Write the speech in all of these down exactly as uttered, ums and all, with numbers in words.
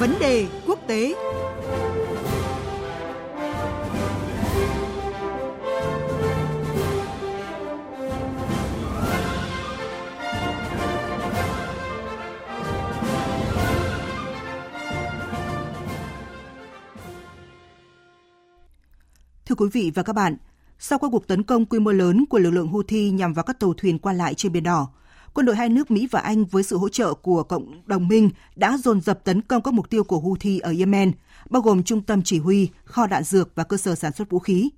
Vấn đề quốc tế. Thưa quý vị và các bạn, sau các cuộc tấn công quy mô lớn của lực lượng Houthi nhằm vào các tàu thuyền qua lại trên Biển Đỏ, quân đội hai nước Mỹ và Anh với sự hỗ trợ của cộng đồng minh đã dồn dập tấn công các mục tiêu của Houthi ở Yemen, bao gồm trung tâm chỉ huy, kho đạn dược và cơ sở sản xuất vũ khí.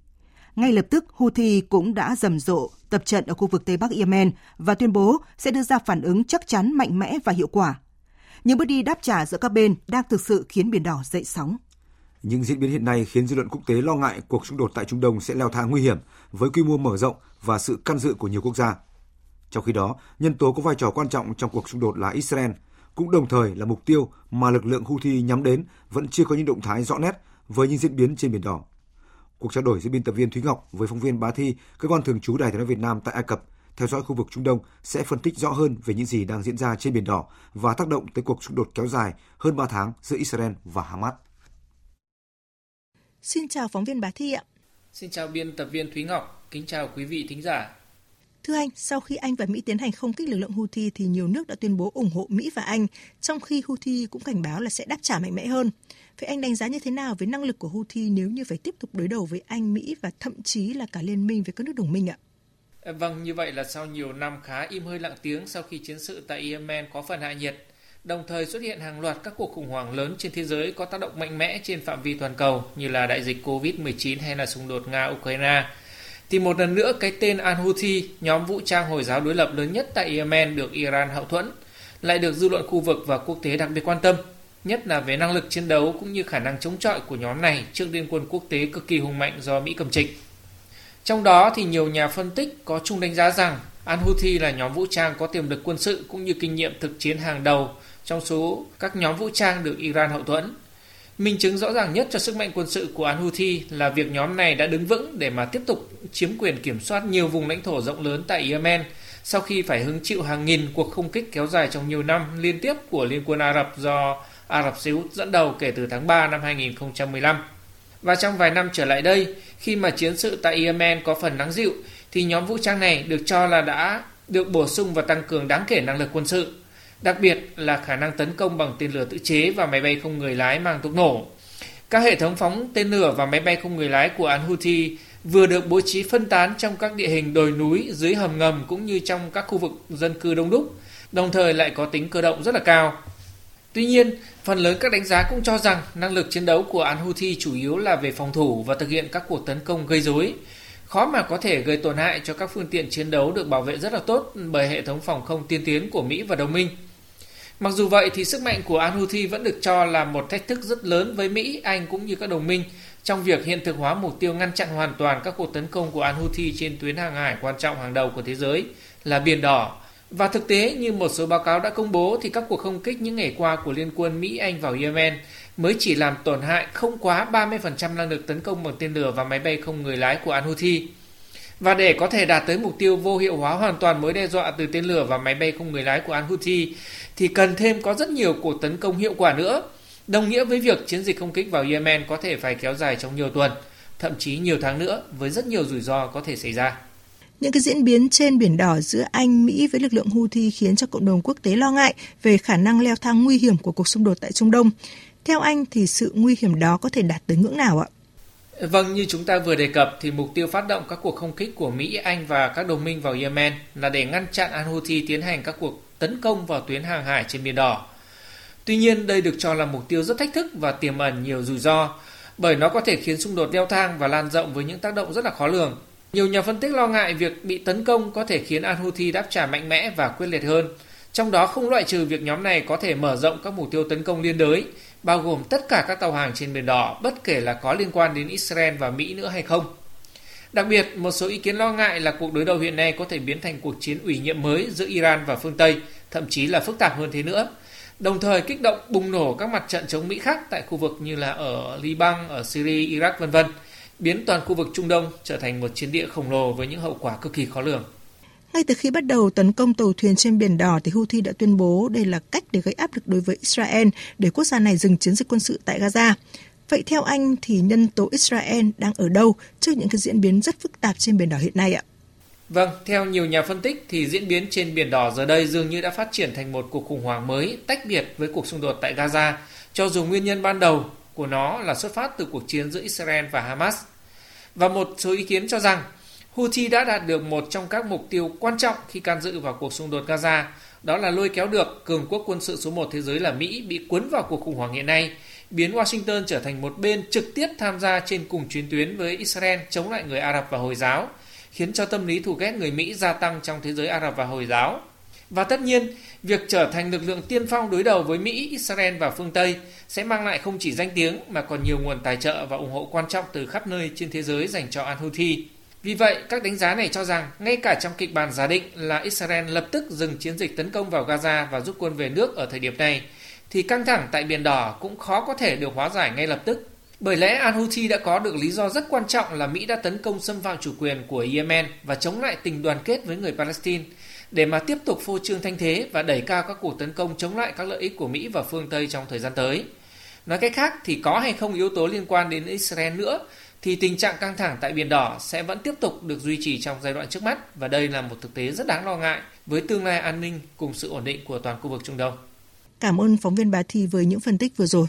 Ngay lập tức, Houthi cũng đã rầm rộ tập trận ở khu vực Tây Bắc Yemen và tuyên bố sẽ đưa ra phản ứng chắc chắn, mạnh mẽ và hiệu quả. Những bước đi đáp trả giữa các bên đang thực sự khiến Biển Đỏ dậy sóng. Những diễn biến hiện nay khiến dư luận quốc tế lo ngại cuộc xung đột tại Trung Đông sẽ leo thang nguy hiểm với quy mô mở rộng và sự can dự của nhiều quốc gia. Trong khi đó, nhân tố có vai trò quan trọng trong cuộc xung đột là Israel, cũng đồng thời là mục tiêu mà lực lượng Houthi nhắm đến vẫn chưa có những động thái rõ nét với những diễn biến trên Biển Đỏ. Cuộc trao đổi giữa biên tập viên Thúy Ngọc với phóng viên Bá Thi, cơ quan thường trú Đài Tiếng nói Việt Nam tại Ai Cập, theo dõi khu vực Trung Đông sẽ phân tích rõ hơn về những gì đang diễn ra trên Biển Đỏ và tác động tới cuộc xung đột kéo dài hơn ba tháng giữa Israel và Hamas. Xin chào phóng viên Bá Thi ạ. Xin chào biên tập viên Thúy Ngọc, kính chào quý vị thính giả. Thưa anh, sau khi Anh và Mỹ tiến hành không kích lực lượng Houthi thì nhiều nước đã tuyên bố ủng hộ Mỹ và Anh, trong khi Houthi cũng cảnh báo là sẽ đáp trả mạnh mẽ hơn. Vậy anh đánh giá như thế nào về năng lực của Houthi nếu như phải tiếp tục đối đầu với Anh, Mỹ và thậm chí là cả liên minh với các nước đồng minh ạ? Vâng, như vậy là sau nhiều năm khá im hơi lặng tiếng sau khi chiến sự tại Yemen có phần hạ nhiệt, đồng thời xuất hiện hàng loạt các cuộc khủng hoảng lớn trên thế giới có tác động mạnh mẽ trên phạm vi toàn cầu như là đại dịch covid mười chín hay là xung đột Nga-Ukraine. Thì một lần nữa cái tên Al-Houthi, nhóm vũ trang Hồi giáo đối lập lớn nhất tại Yemen được Iran hậu thuẫn, lại được dư luận khu vực và quốc tế đặc biệt quan tâm, nhất là về năng lực chiến đấu cũng như khả năng chống chọi của nhóm này trước liên quân quốc tế cực kỳ hùng mạnh do Mỹ cầm trịch. Trong đó thì nhiều nhà phân tích có chung đánh giá rằng Al-Houthi là nhóm vũ trang có tiềm lực quân sự cũng như kinh nghiệm thực chiến hàng đầu trong số các nhóm vũ trang được Iran hậu thuẫn. Minh chứng rõ ràng nhất cho sức mạnh quân sự của Al-Houthi là việc nhóm này đã đứng vững để mà tiếp tục chiếm quyền kiểm soát nhiều vùng lãnh thổ rộng lớn tại Yemen sau khi phải hứng chịu hàng nghìn cuộc không kích kéo dài trong nhiều năm liên tiếp của Liên quân Ả Rập do Ả Rập Xê Út dẫn đầu kể từ tháng ba năm hai không một năm. Và trong vài năm trở lại đây, khi mà chiến sự tại Yemen có phần lắng dịu, thì nhóm vũ trang này được cho là đã được bổ sung và tăng cường đáng kể năng lực quân sự, đặc biệt là khả năng tấn công bằng tên lửa tự chế và máy bay không người lái mang thuốc nổ. Các hệ thống phóng tên lửa và máy bay không người lái của Al-Houthi vừa được bố trí phân tán trong các địa hình đồi núi, dưới hầm ngầm cũng như trong các khu vực dân cư đông đúc, đồng thời lại có tính cơ động rất là cao. Tuy nhiên, phần lớn các đánh giá cũng cho rằng năng lực chiến đấu của Al-Houthi chủ yếu là về phòng thủ và thực hiện các cuộc tấn công gây rối, khó mà có thể gây tổn hại cho các phương tiện chiến đấu được bảo vệ rất là tốt bởi hệ thống phòng không tiên tiến của Mỹ và đồng minh. Mặc dù vậy thì sức mạnh của Al-Houthi vẫn được cho là một thách thức rất lớn với Mỹ, Anh cũng như các đồng minh trong việc hiện thực hóa mục tiêu ngăn chặn hoàn toàn các cuộc tấn công của Al-Houthi trên tuyến hàng hải quan trọng hàng đầu của thế giới là Biển Đỏ. Và thực tế như một số báo cáo đã công bố thì các cuộc không kích những ngày qua của Liên quân Mỹ, Anh vào Yemen mới chỉ làm tổn hại không quá ba mươi phần trăm năng lực tấn công bằng tên lửa và máy bay không người lái của Al-Houthi. Và để có thể đạt tới mục tiêu vô hiệu hóa hoàn toàn mối đe dọa từ tên lửa và máy bay không người lái của Al-Houthi thì cần thêm có rất nhiều cuộc tấn công hiệu quả nữa, đồng nghĩa với việc chiến dịch không kích vào Yemen có thể phải kéo dài trong nhiều tuần, thậm chí nhiều tháng nữa với rất nhiều rủi ro có thể xảy ra. Những cái diễn biến trên Biển Đỏ giữa Anh, Mỹ với lực lượng Houthi khiến cho cộng đồng quốc tế lo ngại về khả năng leo thang nguy hiểm của cuộc xung đột tại Trung Đông. Theo anh thì sự nguy hiểm đó có thể đạt tới ngưỡng nào ạ? Vâng, như chúng ta vừa đề cập thì mục tiêu phát động các cuộc không kích của Mỹ, Anh và các đồng minh vào Yemen là để ngăn chặn Al-Houthi tiến hành các cuộc tấn công vào tuyến hàng hải trên Biển Đỏ. Tuy nhiên, đây được cho là mục tiêu rất thách thức và tiềm ẩn nhiều rủi ro, bởi nó có thể khiến xung đột leo thang và lan rộng với những tác động rất là khó lường. Nhiều nhà phân tích lo ngại việc bị tấn công có thể khiến Al-Houthi đáp trả mạnh mẽ và quyết liệt hơn, trong đó không loại trừ việc nhóm này có thể mở rộng các mục tiêu tấn công liên đới, bao gồm tất cả các tàu hàng trên Biển Đỏ, bất kể là có liên quan đến Israel và Mỹ nữa hay không. Đặc biệt, một số ý kiến lo ngại là cuộc đối đầu hiện nay có thể biến thành cuộc chiến ủy nhiệm mới giữa Iran và phương Tây, thậm chí là phức tạp hơn thế nữa, đồng thời kích động bùng nổ các mặt trận chống Mỹ khác tại khu vực như là ở Liban, ở Syria, Iraq, vân vân, biến toàn khu vực Trung Đông trở thành một chiến địa khổng lồ với những hậu quả cực kỳ khó lường. Ngay từ khi bắt đầu tấn công tàu thuyền trên Biển Đỏ, thì Houthi đã tuyên bố đây là cách để gây áp lực đối với Israel để quốc gia này dừng chiến dịch quân sự tại Gaza. Vậy theo anh thì nhân tố Israel đang ở đâu trước những cái diễn biến rất phức tạp trên Biển Đỏ hiện nay ạ? Vâng, theo nhiều nhà phân tích thì diễn biến trên Biển Đỏ giờ đây dường như đã phát triển thành một cuộc khủng hoảng mới tách biệt với cuộc xung đột tại Gaza, cho dù nguyên nhân ban đầu của nó là xuất phát từ cuộc chiến giữa Israel và Hamas. Và một số ý kiến cho rằng Houthi đã đạt được một trong các mục tiêu quan trọng khi can dự vào cuộc xung đột Gaza, đó là lôi kéo được cường quốc quân sự số một thế giới là Mỹ bị cuốn vào cuộc khủng hoảng hiện nay, biến Washington trở thành một bên trực tiếp tham gia trên cùng chiến tuyến với Israel chống lại người Ả Rập và Hồi giáo, khiến cho tâm lý thù ghét người Mỹ gia tăng trong thế giới Ả Rập và Hồi giáo. Và tất nhiên, việc trở thành lực lượng tiên phong đối đầu với Mỹ, Israel và phương Tây sẽ mang lại không chỉ danh tiếng mà còn nhiều nguồn tài trợ và ủng hộ quan trọng từ khắp nơi trên thế giới dành cho Al Houthi. Vì vậy, các đánh giá này cho rằng, ngay cả trong kịch bản giả định là Israel lập tức dừng chiến dịch tấn công vào Gaza và rút quân về nước ở thời điểm này, thì căng thẳng tại Biển Đỏ cũng khó có thể được hóa giải ngay lập tức. Bởi lẽ Al-Houthi đã có được lý do rất quan trọng là Mỹ đã tấn công xâm phạm chủ quyền của Yemen và chống lại tình đoàn kết với người Palestine để mà tiếp tục phô trương thanh thế và đẩy cao các cuộc tấn công chống lại các lợi ích của Mỹ và phương Tây trong thời gian tới. Nói cách khác thì có hay không yếu tố liên quan đến Israel nữa thì tình trạng căng thẳng tại Biển Đỏ sẽ vẫn tiếp tục được duy trì trong giai đoạn trước mắt, và đây là một thực tế rất đáng lo ngại với tương lai an ninh cùng sự ổn định của toàn khu vực Trung Đông. Cảm ơn phóng viên Bá Thi với những phân tích vừa rồi.